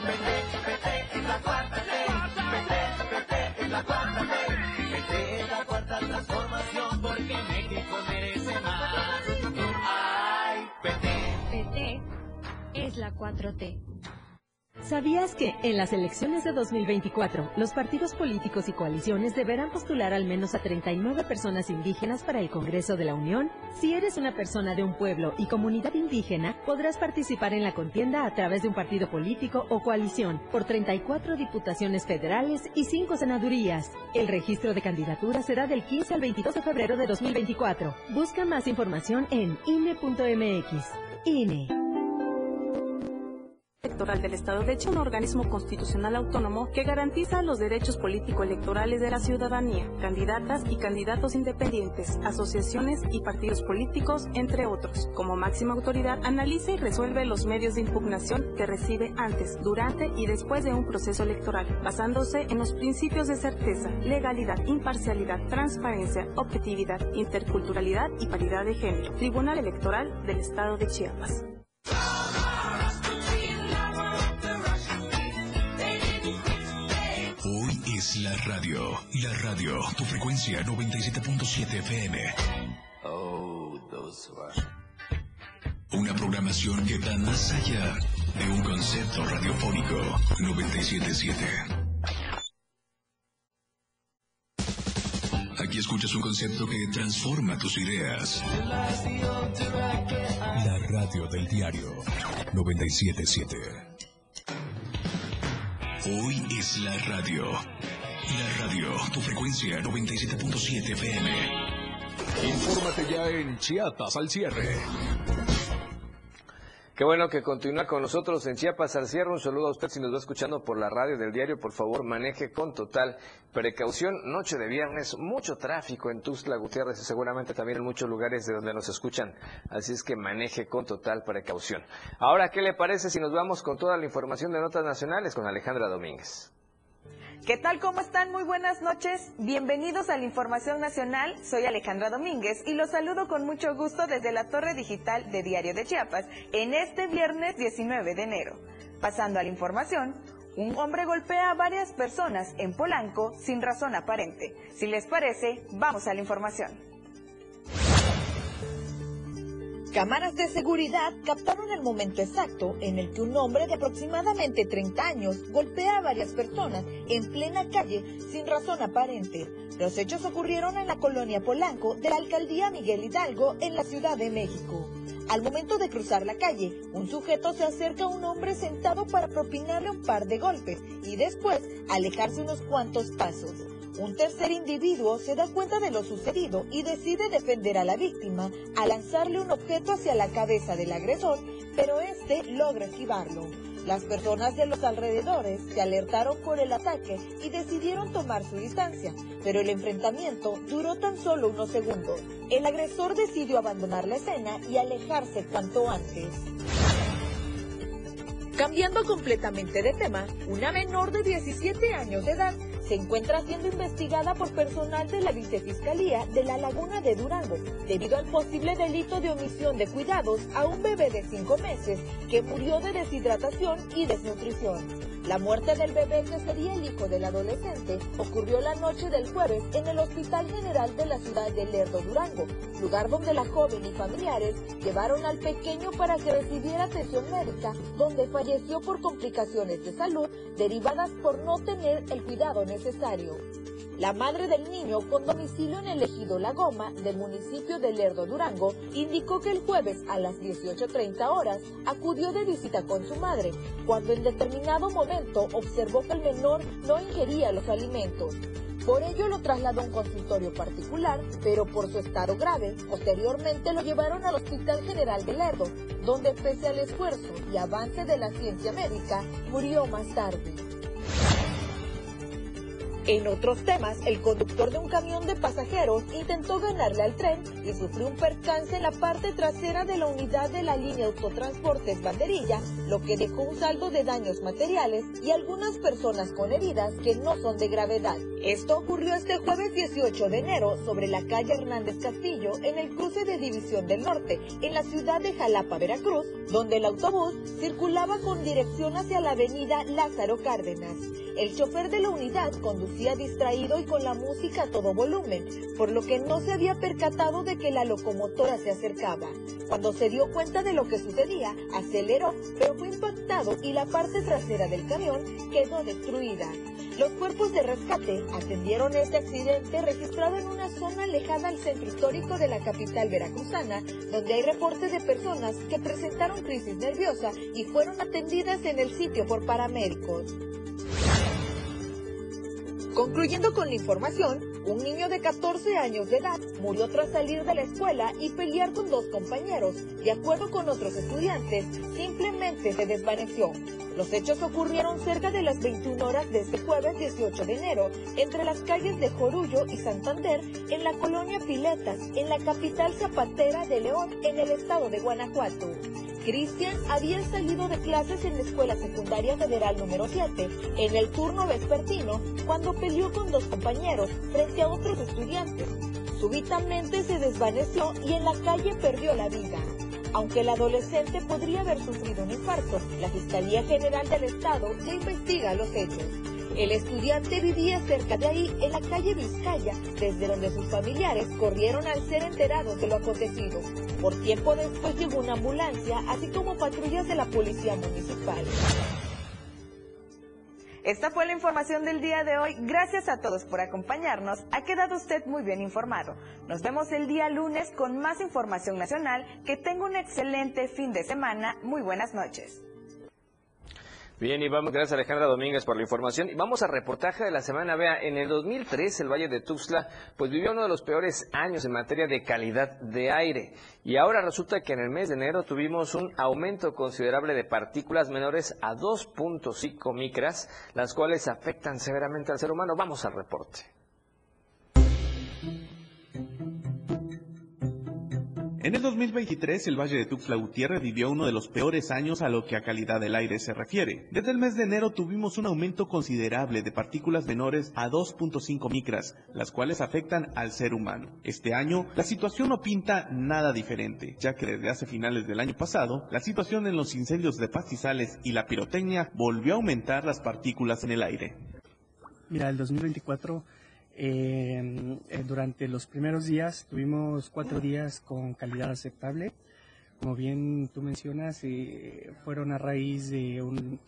PT, PT es la cuarta T, PT, PT es la cuarta T, PT es la cuarta transformación, porque México merece más. Ay, PT. PT es la 4T. ¿Sabías que en las elecciones de 2024 los partidos políticos y coaliciones deberán postular al menos a 39 personas indígenas para el Congreso de la Unión? Si eres una persona de un pueblo y comunidad indígena, podrás participar en la contienda a través de un partido político o coalición por 34 diputaciones federales y 5 senadurías. El registro de candidaturas será del 15 al 22 de febrero de 2024. Busca más información en INE.mx. INE. Electoral del Estado de Chiapas, un organismo constitucional autónomo que garantiza los derechos político-electorales de la ciudadanía, candidatas y candidatos independientes, asociaciones y partidos políticos, entre otros. Como máxima autoridad, analiza y resuelve los medios de impugnación que recibe antes, durante y después de un proceso electoral, basándose en los principios de certeza, legalidad, imparcialidad, transparencia, objetividad, interculturalidad y paridad de género. Tribunal Electoral del Estado de Chiapas. Es la radio, tu frecuencia 97.7 FM. Oh, those were... Una programación que va más allá de un concepto radiofónico. 97.7. Aquí escuchas un concepto que transforma tus ideas. La radio del diario 97.7. Hoy es la radio. La radio, tu frecuencia 97.7 FM. Infórmate ya en Chiapas al Cierre. Qué bueno que continúa con nosotros en Chiapas al Cierre. Un saludo a usted si nos va escuchando por la radio del diario. Por favor, maneje con total precaución. Noche de viernes, mucho tráfico en Tuxtla Gutiérrez y seguramente también en muchos lugares de donde nos escuchan. Así es que maneje con total precaución. Ahora, ¿qué le parece si nos vamos con toda la información de Notas Nacionales con Alejandra Domínguez? ¿Qué tal? ¿Cómo están? Muy buenas noches. Bienvenidos a la Información Nacional. Soy Alejandra Domínguez y los saludo con mucho gusto desde la Torre Digital de Diario de Chiapas en este viernes 19 de enero. Pasando a la información, un hombre golpea a varias personas en Polanco sin razón aparente. Si les parece, vamos a la información. Cámaras de seguridad captaron el momento exacto en el que un hombre de aproximadamente 30 años golpea a varias personas en plena calle sin razón aparente. Los hechos ocurrieron en la colonia Polanco de la alcaldía Miguel Hidalgo en la Ciudad de México. Al momento de cruzar la calle, un sujeto se acerca a un hombre sentado para propinarle un par de golpes y después alejarse unos cuantos pasos. Un tercer individuo se da cuenta de lo sucedido y decide defender a la víctima al lanzarle un objeto hacia la cabeza del agresor, pero este logra esquivarlo. Las personas de los alrededores se alertaron por el ataque y decidieron tomar su distancia, pero el enfrentamiento duró tan solo unos segundos. El agresor decidió abandonar la escena y alejarse cuanto antes. Cambiando completamente de tema, una menor de 17 años de edad se encuentra siendo investigada por personal de la Vicefiscalía de la Laguna de Durango debido al posible delito de omisión de cuidados a un bebé de 5 meses que murió de deshidratación y desnutrición. La muerte del bebé, que sería el hijo del adolescente, ocurrió la noche del jueves en el Hospital General de la ciudad de Lerdo, Durango, lugar donde la joven y familiares llevaron al pequeño para que recibiera atención médica, donde falleció por complicaciones de salud derivadas por no tener el cuidado necesario. La madre del niño, con domicilio en el ejido La Goma del municipio de Lerdo, Durango, indicó que el jueves a las 18:30 horas acudió de visita con su madre, cuando en determinado momento observó que el menor no ingería los alimentos. Por ello lo trasladó a un consultorio particular, pero por su estado grave, posteriormente lo llevaron al Hospital General de Lerdo, donde pese al esfuerzo y avance de la ciencia médica, murió más tarde. En otros temas, el conductor de un camión de pasajeros intentó ganarle al tren y sufrió un percance en la parte trasera de la unidad de la línea Autotransportes Banderilla, lo que dejó un saldo de daños materiales y algunas personas con heridas que no son de gravedad. Esto ocurrió este jueves 18 de enero sobre la calle Hernández Castillo en el cruce de División del Norte, en la ciudad de Xalapa, Veracruz, donde el autobús circulaba con dirección hacia la avenida Lázaro Cárdenas. El chofer de la unidad conducía distraído y con la música a todo volumen, por lo que no se había percatado de que la locomotora se acercaba. Cuando se dio cuenta de lo que sucedía, aceleró, pero fue impactado y la parte trasera del camión quedó destruida. Los cuerpos de rescate atendieron este accidente registrado en una zona alejada al centro histórico de la capital veracruzana, donde hay reportes de personas que presentaron crisis nerviosa y fueron atendidas en el sitio por paramédicos. Concluyendo con la información, un niño de 14 años de edad murió tras salir de la escuela y pelear con dos compañeros. De acuerdo con otros estudiantes, simplemente se desvaneció. Los hechos ocurrieron cerca de las 21 horas de este jueves 18 de enero, entre las calles de Jorullo y Santander, en la colonia Piletas, en la capital zapatera de León, en el estado de Guanajuato. Cristian había salido de clases en la Escuela Secundaria Federal número 7 en el turno vespertino cuando peleó con dos compañeros frente a otros estudiantes. Súbitamente se desvaneció y en la calle perdió la vida. Aunque el adolescente podría haber sufrido un infarto, la Fiscalía General del Estado ya investiga los hechos. El estudiante vivía cerca de ahí, en la calle Vizcaya, desde donde sus familiares corrieron al ser enterados de lo acontecido. Por tiempo después llegó una ambulancia, así como patrullas de la policía municipal. Esta fue la información del día de hoy. Gracias a todos por acompañarnos. Ha quedado usted muy bien informado. Nos vemos el día lunes con más información nacional. Que tenga un excelente fin de semana. Muy buenas noches. Bien, y vamos, gracias Alejandra Domínguez por la información. Y vamos al reportaje de la semana. Vea, en el 2003 el Valle de Tuxtla pues vivió uno de los peores años en materia de calidad de aire. Y ahora resulta que en el mes de enero tuvimos un aumento considerable de partículas menores a 2.5 micras, las cuales afectan severamente al ser humano. Vamos al reporte. En el 2023, el Valle de Tuxtla Gutiérrez vivió uno de los peores años a lo que a calidad del aire se refiere. Desde el mes de enero tuvimos un aumento considerable de partículas menores a 2.5 micras, las cuales afectan al ser humano. Este año, la situación no pinta nada diferente, ya que desde hace finales del año pasado, la situación en los incendios de pastizales y la pirotecnia volvió a aumentar las partículas en el aire. Mira, el 2024... durante los primeros días tuvimos 4 días con calidad aceptable, como bien tú mencionas, fueron a raíz de un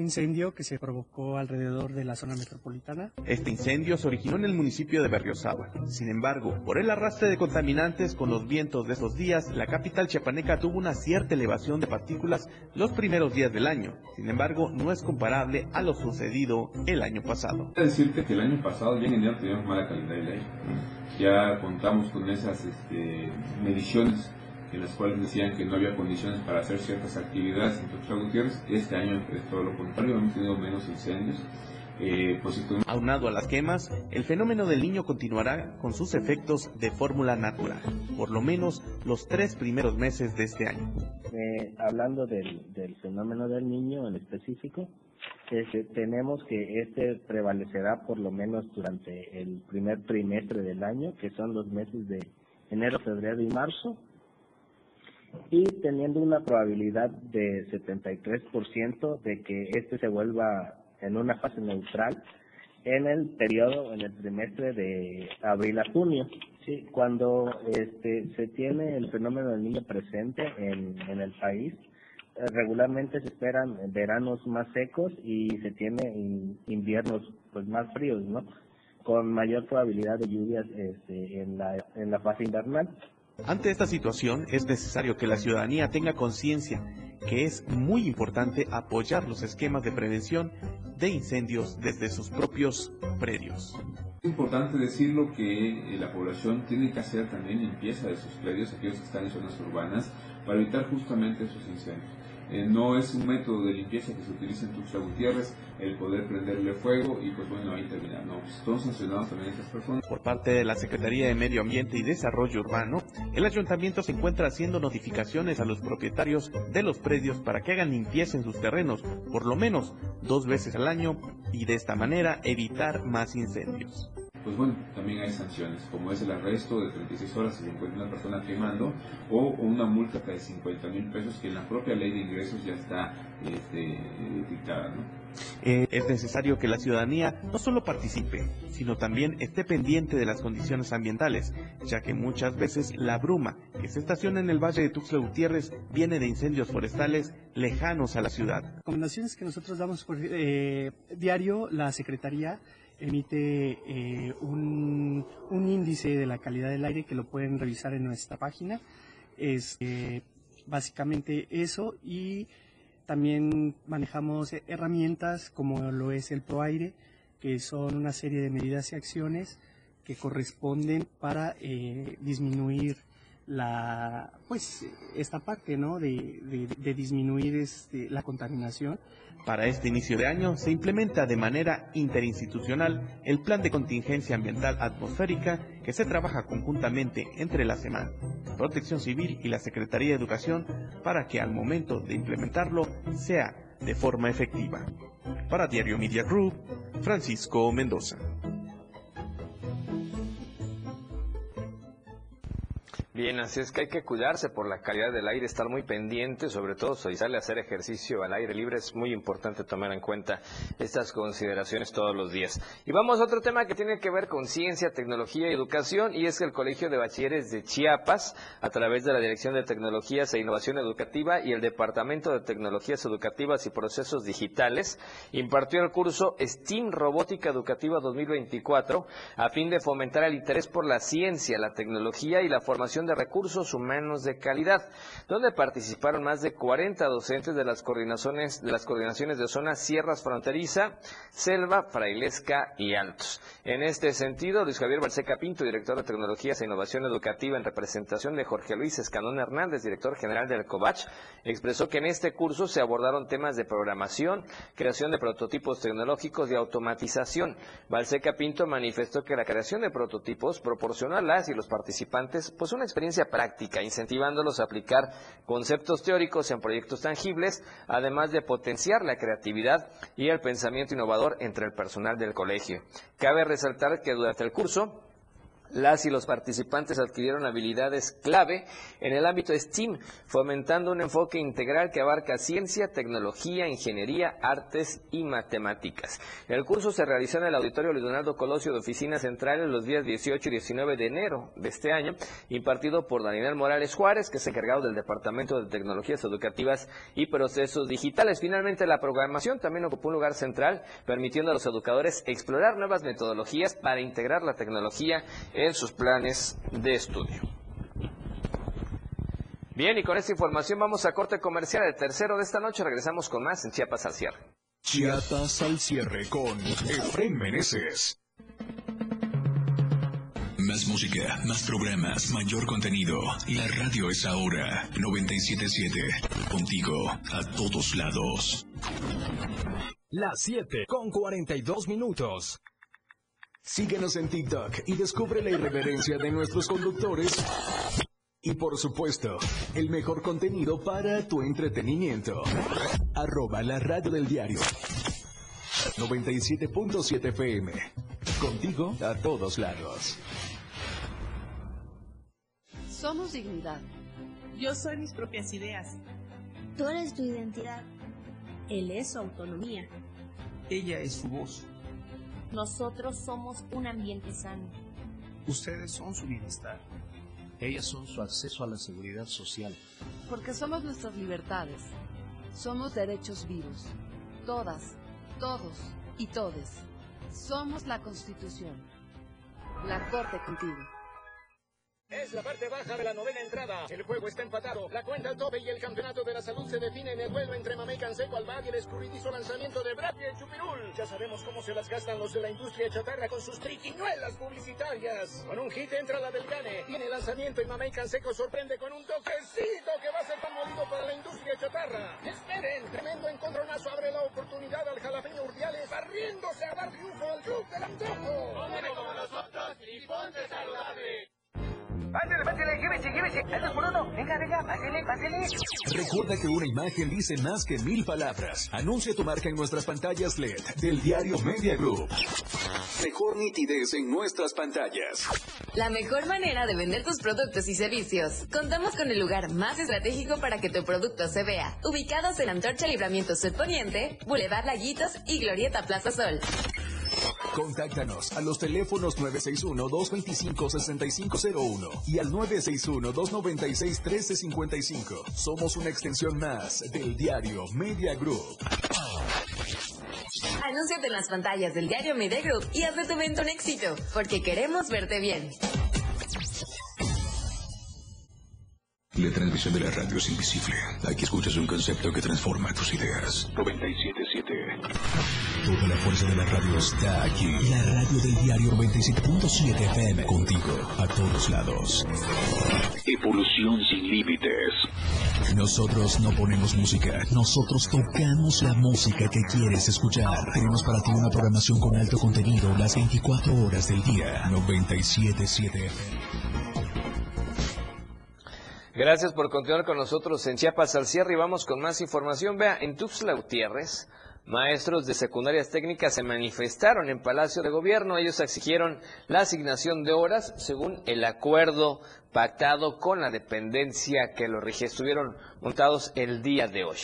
incendio que se provocó alrededor de la zona metropolitana. Este incendio se originó en el municipio de Berriozábal. Sin embargo, por el arrastre de contaminantes con los vientos de esos días, la capital chiapaneca tuvo una cierta elevación de partículas los primeros días del año. Sin embargo, no es comparable a lo sucedido el año pasado. Quiero decirte que el año pasado ya en enero teníamos mala calidad del aire. Ya contamos con esas mediciones en las cuales decían que no había condiciones para hacer ciertas actividades en Tuxtla Gutiérrez. Este año es todo lo contrario, hemos tenido menos incendios. Aunado a las quemas, el fenómeno del niño continuará con sus efectos de fórmula natural, por lo menos los 3 primeros meses de este año. Hablando del fenómeno del niño en específico, tenemos que prevalecerá por lo menos durante el primer trimestre del año, que son los meses de enero, febrero y marzo, y teniendo una probabilidad de 73% de que se vuelva en una fase neutral en el periodo, en el trimestre de abril a junio. Sí, cuando se tiene el fenómeno del niño presente en el país, regularmente se esperan veranos más secos y se tienen inviernos pues más fríos, ¿no? Con mayor probabilidad de lluvias en la fase invernal. Ante esta situación es necesario que la ciudadanía tenga conciencia que es muy importante apoyar los esquemas de prevención de incendios desde sus propios predios. Es importante decirlo que la población tiene que hacer también limpieza de sus predios, aquellos que están en zonas urbanas, para evitar justamente esos incendios. No es un método de limpieza que se utiliza en Tuxtla Gutiérrez el poder prenderle fuego y pues bueno, ahí termina. No, pues todos sancionados también estas personas. Por parte de la Secretaría de Medio Ambiente y Desarrollo Urbano, el ayuntamiento se encuentra haciendo notificaciones a los propietarios de los predios para que hagan limpieza en sus terrenos por lo menos 2 veces al año y de esta manera evitar más incendios. Pues bueno, también hay sanciones, como es el arresto de 36 horas si se encuentra una persona quemando, o una multa de 50,000 pesos que en la propia ley de ingresos ya está dictada, ¿no? Es necesario que la ciudadanía no solo participe, sino también esté pendiente de las condiciones ambientales, ya que muchas veces la bruma que se estaciona en el Valle de Tuxtla Gutiérrez viene de incendios forestales lejanos a la ciudad. Las recomendaciones que nosotros damos por diario, la Secretaría emite un índice de la calidad del aire que lo pueden revisar en nuestra página. Es básicamente eso, y también manejamos herramientas como lo es el ProAire, que son una serie de medidas y acciones que corresponden para disminuir esta parte, ¿no? de disminuir la contaminación. Para este inicio de año se implementa de manera interinstitucional el Plan de Contingencia Ambiental Atmosférica, que se trabaja conjuntamente entre la SEMAD, Protección Civil y la Secretaría de Educación, para que al momento de implementarlo sea de forma efectiva. Para Diario Media Group, Francisco Mendoza. Bien, así es que hay que cuidarse por la calidad del aire, estar muy pendiente, sobre todo si sale a hacer ejercicio al aire libre, es muy importante tomar en cuenta estas consideraciones todos los días. Y vamos a otro tema que tiene que ver con ciencia, tecnología y educación, y es que el Colegio de Bachilleres de Chiapas, a través de la Dirección de Tecnologías e Innovación Educativa y el Departamento de Tecnologías Educativas y Procesos Digitales, impartió el curso STEAM Robótica Educativa 2024 a fin de fomentar el interés por la ciencia, la tecnología y la formación de recursos humanos de calidad, donde participaron más de 40 docentes de las coordinaciones de zonas Sierras Fronteriza, Selva, Frailesca y Altos. En este sentido, Luis Javier Balseca Pinto, director de Tecnologías e Innovación Educativa, en representación de Jorge Luis Escandón Hernández, director general del COBACH, expresó que en este curso se abordaron temas de programación, creación de prototipos tecnológicos y automatización. Balseca Pinto manifestó que la creación de prototipos proporcionó a las y los participantes pues una experiencia práctica, incentivándolos a aplicar conceptos teóricos en proyectos tangibles, además de potenciar la creatividad y el pensamiento innovador entre el personal del colegio. Cabe resaltar que durante el curso, las y los participantes adquirieron habilidades clave en el ámbito STEAM, fomentando un enfoque integral que abarca ciencia, tecnología, ingeniería, artes y matemáticas. El curso se realizó en el Auditorio Luis Donaldo Colosio de Oficinas Centrales los días 18 y 19 de enero de este año, impartido por Daniel Morales Juárez, que es encargado del Departamento de Tecnologías Educativas y Procesos Digitales. Finalmente, la programación también ocupó un lugar central, permitiendo a los educadores explorar nuevas metodologías para integrar la tecnología en sus planes de estudio. Bien, y con esta información vamos a corte comercial. El tercero de esta noche regresamos con más en Chiapas al Cierre. Chiapas al Cierre con Efrén Meneces. Más música, más programas, mayor contenido. La radio es ahora 97.7. Contigo a todos lados. Las 7:42. Síguenos en TikTok y descubre la irreverencia de nuestros conductores y, por supuesto, el mejor contenido para tu entretenimiento. @ la radio del diario 97.7 FM. Contigo a todos lados. Somos dignidad. Yo soy mis propias ideas. Tú eres tu identidad. Él es su autonomía. Ella es su voz. Nosotros somos un ambiente sano. Ustedes son su bienestar. Ellas son su acceso a la seguridad social. Porque somos nuestras libertades. Somos derechos vivos. Todas, todos y todes. Somos la Constitución. La Corte contigo. Es la parte baja de la novena entrada. El juego está empatado. La cuenta al tope y el campeonato de la salud se define en el duelo entre Mamey Canseco Albad y el escurridizo lanzamiento de Brad y el Chupirul. Ya sabemos cómo se las gastan los de la industria chatarra con sus triquiñuelas publicitarias. Con un hit entra la del Gane. Tiene lanzamiento y Mamey Canseco sorprende con un toquecito que va a ser pan molido para la industria chatarra. Esperen, tremendo encontronazo abre la oportunidad al jalapeño Urdiales, barriéndose a dar triunfo al club del antojo. Póngale como nosotros y ponte saludable. Pásale, pásale, llévese, llévese. Eso por uno. Venga, venga, pásale, pásale. Recuerda que una imagen dice más que 1000 palabras. Anuncia tu marca en nuestras pantallas LED del Diario Media Group. Mejor nitidez en nuestras pantallas. La mejor manera de vender tus productos y servicios. Contamos con el lugar más estratégico para que tu producto se vea. Ubicados en Antorcha Libramiento Sur Poniente, Boulevard Laguitos y Glorieta Plaza Sol. Contáctanos a los teléfonos 961-225-6501 y al 961-296-1355. Somos una extensión más del Diario Media Group. Anúnciate en las pantallas del Diario Media Group y haz de tu evento un éxito, porque queremos verte bien. La transmisión de la radio es invisible. Aquí escuchas un concepto que transforma tus ideas. 97.7. Toda la fuerza de la radio está aquí. La radio del diario 97.7 FM. Contigo, a todos lados. Evolución sin límites. Nosotros no ponemos música. Nosotros tocamos la música que quieres escuchar. Tenemos para ti una programación con alto contenido las 24 horas del día. 97.7 FM. Gracias por continuar con nosotros en Chiapas al Cierre y vamos con más información. Vea, en Tuxtla Gutiérrez Maestros de secundarias técnicas se manifestaron en Palacio de Gobierno. Ellos exigieron la asignación de horas según el acuerdo pactado con la dependencia que lo rige. Estuvieron montados el día de hoy.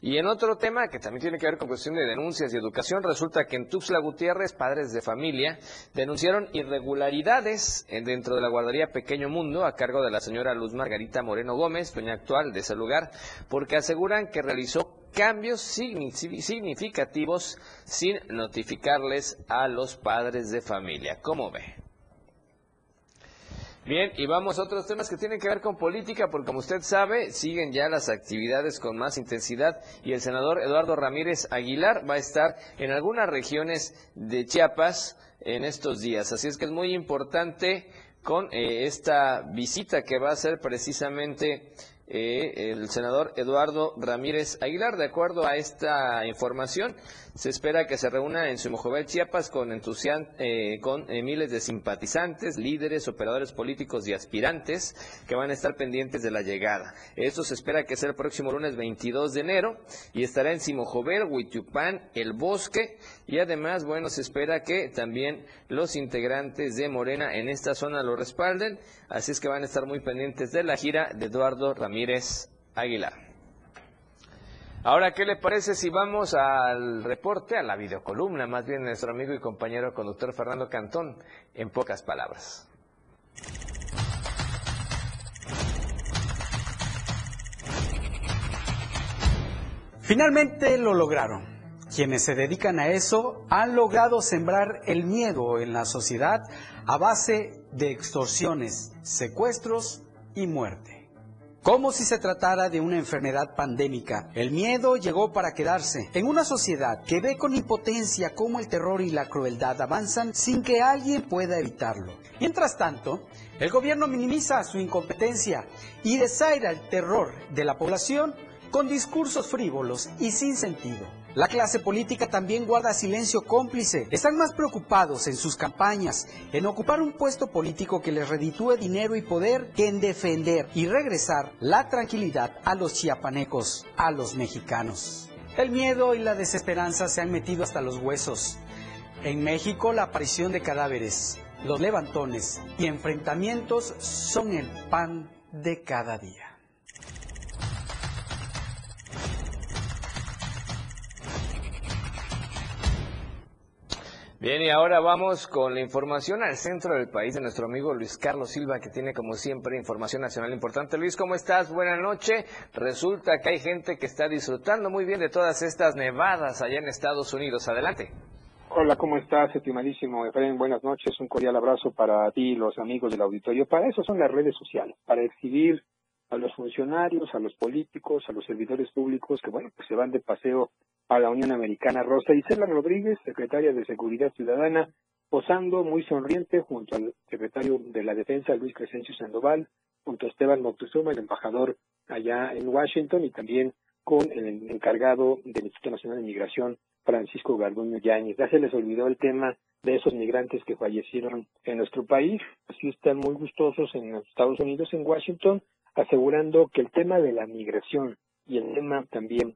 Y en otro tema que también tiene que ver con cuestión de denuncias y educación, resulta que en Tuxtla Gutiérrez, padres de familia denunciaron irregularidades dentro de la guardería Pequeño Mundo a cargo de la señora Luz Margarita Moreno Gómez, dueña actual de ese lugar, porque aseguran que realizó cambios significativos sin notificarles a los padres de familia. ¿Cómo ve? Bien, y vamos a otros temas que tienen que ver con política, porque como usted sabe, siguen ya las actividades con más intensidad y el senador Eduardo Ramírez Aguilar va a estar en algunas regiones de Chiapas en estos días. Así es que es muy importante con esta visita que va a hacer precisamente el senador Eduardo Ramírez Aguilar. De acuerdo a esta información, se espera que se reúna en Simojovel, Chiapas, con miles de simpatizantes, líderes, operadores políticos y aspirantes que van a estar pendientes de la llegada. Esto se espera que sea el próximo lunes 22 de enero y estará en Simojovel, Huitiupán, El Bosque, y además, bueno, se espera que también los integrantes de Morena en esta zona lo respalden, así es que van a estar muy pendientes de la gira de Eduardo Ramírez Aguilar. Ahora, ¿qué le parece si vamos al reporte, a la videocolumna, más bien, de nuestro amigo y compañero conductor Fernando Cantón, en pocas palabras? Finalmente lo lograron. Quienes se dedican a eso han logrado sembrar el miedo en la sociedad a base de extorsiones, secuestros y muerte. Como si se tratara de una enfermedad pandémica, el miedo llegó para quedarse. En una sociedad que ve con impotencia cómo el terror y la crueldad avanzan sin que alguien pueda evitarlo. Mientras tanto, el gobierno minimiza su incompetencia y desaira el terror de la población con discursos frívolos y sin sentido. La clase política también guarda silencio cómplice. Están más preocupados en sus campañas, en ocupar un puesto político que les reditúe dinero y poder, que en defender y regresar la tranquilidad a los chiapanecos, a los mexicanos. El miedo y la desesperanza se han metido hasta los huesos. En México, la aparición de cadáveres, los levantones y enfrentamientos son el pan de cada día. Bien, y ahora vamos con la información al centro del país de nuestro amigo Luis Carlos Silva, que tiene como siempre información nacional importante. Luis, ¿cómo estás? Buenas noches. Resulta que hay gente que está disfrutando muy bien de todas estas nevadas allá en Estados Unidos. Adelante. Hola, ¿cómo estás, estimadísimo Efrén? Buenas noches, un cordial abrazo para ti y los amigos del auditorio. Para eso son las redes sociales, para exhibir a los funcionarios, a los políticos, a los servidores públicos que, bueno, pues se van de paseo a la Unión Americana. Rosa Icela Rodríguez, secretaria de Seguridad Ciudadana, posando muy sonriente junto al secretario de la Defensa, Luis Crescencio Sandoval, junto a Esteban Moctezuma, el embajador allá en Washington, y también con el encargado del Instituto Nacional de Migración, Francisco Garduño Yáñez. Ya se les olvidó el tema de esos migrantes que fallecieron en nuestro país. Así están muy gustosos en los Estados Unidos, en Washington, asegurando que el tema de la migración y el tema también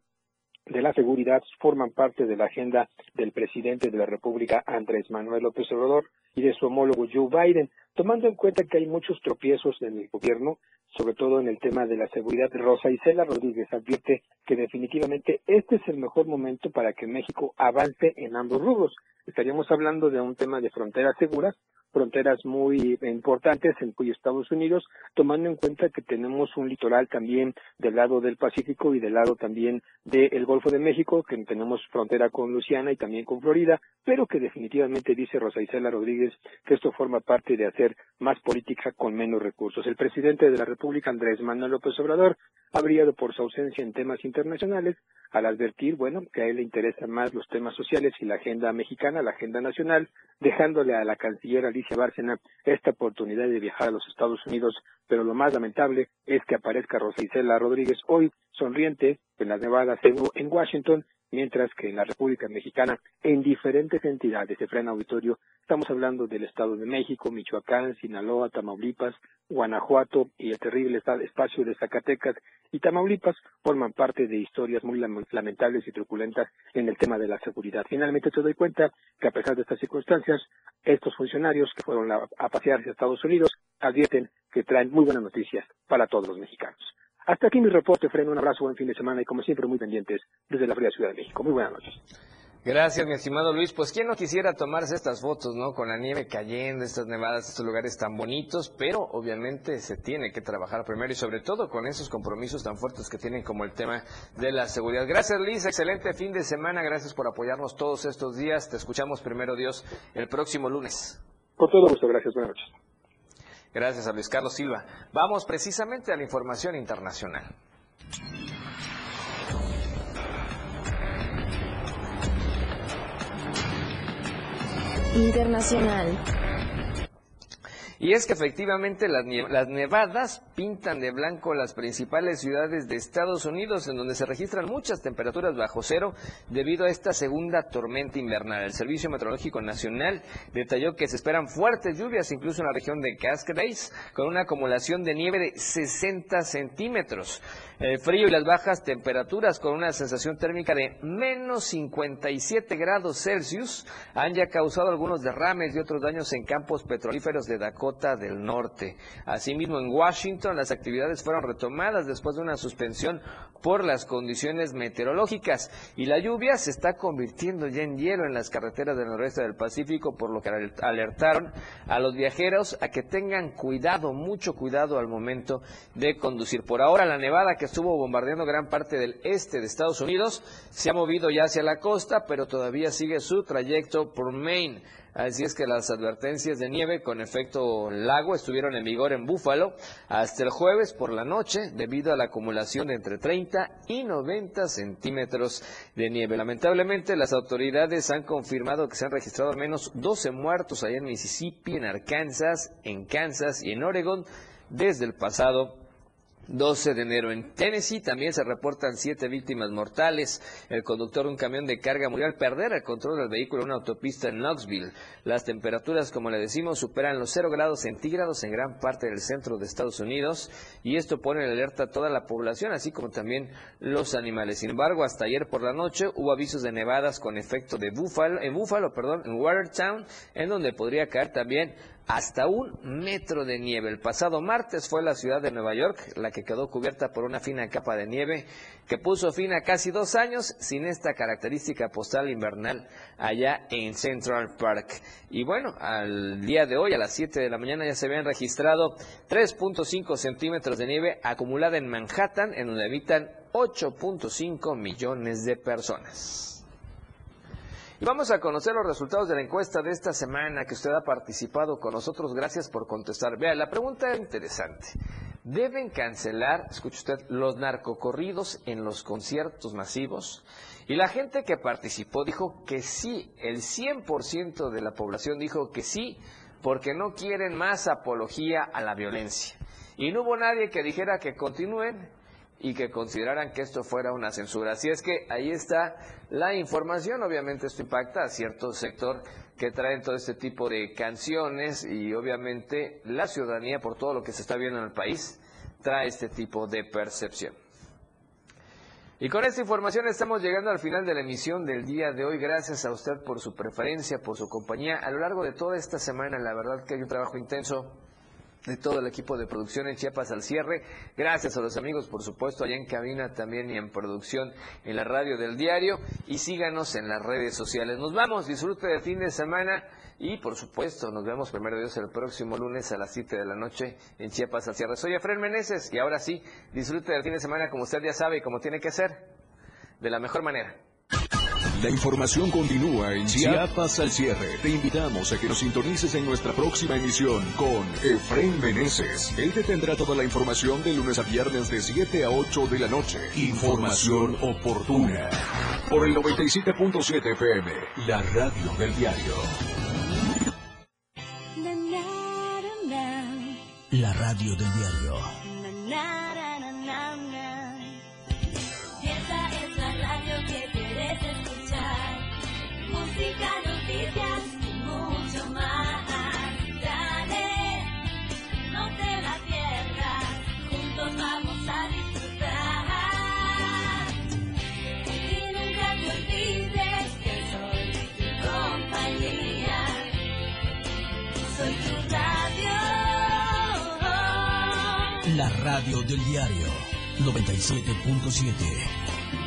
de la seguridad forman parte de la agenda del presidente de la República, Andrés Manuel López Obrador, y de su homólogo Joe Biden, tomando en cuenta que hay muchos tropiezos en el gobierno, sobre todo en el tema de la seguridad. Rosa Icela Rodríguez advierte que definitivamente este es el mejor momento para que México avance en ambos rubros. Estaríamos hablando de un tema de fronteras seguras, fronteras muy importantes en cuyo Estados Unidos, tomando en cuenta que tenemos un litoral también del lado del Pacífico y del lado también del Golfo de México, que tenemos frontera con Luisiana y también con Florida, pero que definitivamente, dice Rosa Icela Rodríguez, que esto forma parte de hacer más política con menos recursos. El presidente de la República, Andrés Manuel López Obrador, ha brillado por su ausencia en temas internacionales, al advertir, bueno, que a él le interesan más los temas sociales y la agenda mexicana, la agenda nacional, dejándole a la canciller Alicia Bárcena esta oportunidad de viajar a los Estados Unidos. Pero lo más lamentable es que aparezca Rosa Icela Rodríguez hoy sonriente en las nevadas en Washington mientras que en la República Mexicana, en diferentes entidades de Efrén Auditorio, estamos hablando del Estado de México, Michoacán, Sinaloa, Tamaulipas, Guanajuato y el terrible espacio de Zacatecas y Tamaulipas forman parte de historias muy lamentables y truculentas en el tema de la seguridad. Finalmente te doy cuenta que a pesar de estas circunstancias, estos funcionarios que fueron a pasear hacia Estados Unidos advierten que traen muy buenas noticias para todos los mexicanos. Hasta aquí mi reporte, Efrén. Un abrazo, buen fin de semana y como siempre muy pendientes desde la fría Ciudad de México. Muy buenas noches. Gracias, mi estimado Luis. Pues quién no quisiera tomarse estas fotos, ¿no? Con la nieve cayendo, estas nevadas, estos lugares tan bonitos, pero obviamente se tiene que trabajar primero y sobre todo con esos compromisos tan fuertes que tienen como el tema de la seguridad. Gracias, Luis. Excelente fin de semana. Gracias por apoyarnos todos estos días. Te escuchamos primero, Dios, el próximo lunes. Con todo gusto. Gracias. Buenas noches. Gracias a Luis Carlos Silva. Vamos precisamente a la información internacional. Internacional. Y es que efectivamente las nevadas pintan de blanco las principales ciudades de Estados Unidos, en donde se registran muchas temperaturas bajo cero debido a esta segunda tormenta invernal. El Servicio Meteorológico Nacional detalló que se esperan fuertes lluvias, incluso en la región de Cascades, con una acumulación de nieve de 60 centímetros. El frío y las bajas temperaturas con una sensación térmica de menos 57 grados Celsius han ya causado algunos derrames y otros daños en campos petrolíferos de Dakota del Norte. Asimismo, en Washington las actividades fueron retomadas después de una suspensión por las condiciones meteorológicas y la lluvia se está convirtiendo ya en hielo en las carreteras del noroeste del Pacífico, por lo que alertaron a los viajeros a que tengan cuidado, mucho cuidado al momento de conducir. Por ahora la nevada que estuvo bombardeando gran parte del este de Estados Unidos se ha movido ya hacia la costa, pero todavía sigue su trayecto por Maine. Así es que las advertencias de nieve con efecto lago estuvieron en vigor en Buffalo hasta el jueves por la noche debido a la acumulación de entre 30 y 90 centímetros de nieve. Lamentablemente las autoridades han confirmado que se han registrado al menos 12 muertos allá en Mississippi, en Arkansas, en Kansas y en Oregón desde el pasado 12 de enero. En Tennessee también se reportan 7 víctimas mortales. El conductor de un camión de carga murió al perder el control del vehículo en una autopista en Knoxville. Las temperaturas, como le decimos, superan los 0 grados centígrados en gran parte del centro de Estados Unidos y esto pone en alerta a toda la población, así como también los animales. Sin embargo, hasta ayer por la noche hubo avisos de nevadas con efecto de Buffalo, en Watertown, en donde podría caer también hasta 1 metro de nieve. El pasado martes fue la ciudad de Nueva York la que quedó cubierta por una fina capa de nieve que puso fin a casi 2 años sin esta característica postal invernal allá en Central Park. Y bueno, al día de hoy a las 7 de la mañana ya se habían registrado 3.5 centímetros de nieve acumulada en Manhattan, en donde habitan 8.5 millones de personas. Y vamos a conocer los resultados de la encuesta de esta semana que usted ha participado con nosotros. Gracias por contestar. Vea, la pregunta es interesante. ¿Deben cancelar, escuche usted, los narcocorridos en los conciertos masivos? Y la gente que participó dijo que sí. El 100% de la población dijo que sí, porque no quieren más apología a la violencia. Y no hubo nadie que dijera que continúen y que consideraran que esto fuera una censura. Así es que ahí está la información. Obviamente esto impacta a cierto sector que traen todo este tipo de canciones y obviamente la ciudadanía, por todo lo que se está viendo en el país, trae este tipo de percepción. Y con esta información estamos llegando al final de la emisión del día de hoy. Gracias a usted por su preferencia, por su compañía. A lo largo de toda esta semana, la verdad que hay un trabajo intenso de todo el equipo de producción en Chiapas al Cierre. Gracias a los amigos, por supuesto, allá en cabina también y en producción en la radio del diario. Y síganos en las redes sociales. Nos vamos, disfrute del fin de semana y, por supuesto, nos vemos primero Dios el próximo lunes a las 7 de la noche en Chiapas al Cierre. Soy Efrén Meneces y ahora sí, disfrute del fin de semana como usted ya sabe y como tiene que ser, de la mejor manera. La información continúa en Chiapas al Cierre. Te invitamos a que nos sintonices en nuestra próxima emisión con Efrén Meneces. Él te tendrá toda la información de lunes a viernes de 7 a 8 de la noche. Información oportuna. Por el 97.7 FM, la radio del diario. La radio del diario. Esa es la radio que te desea. La radio del diario 97.7.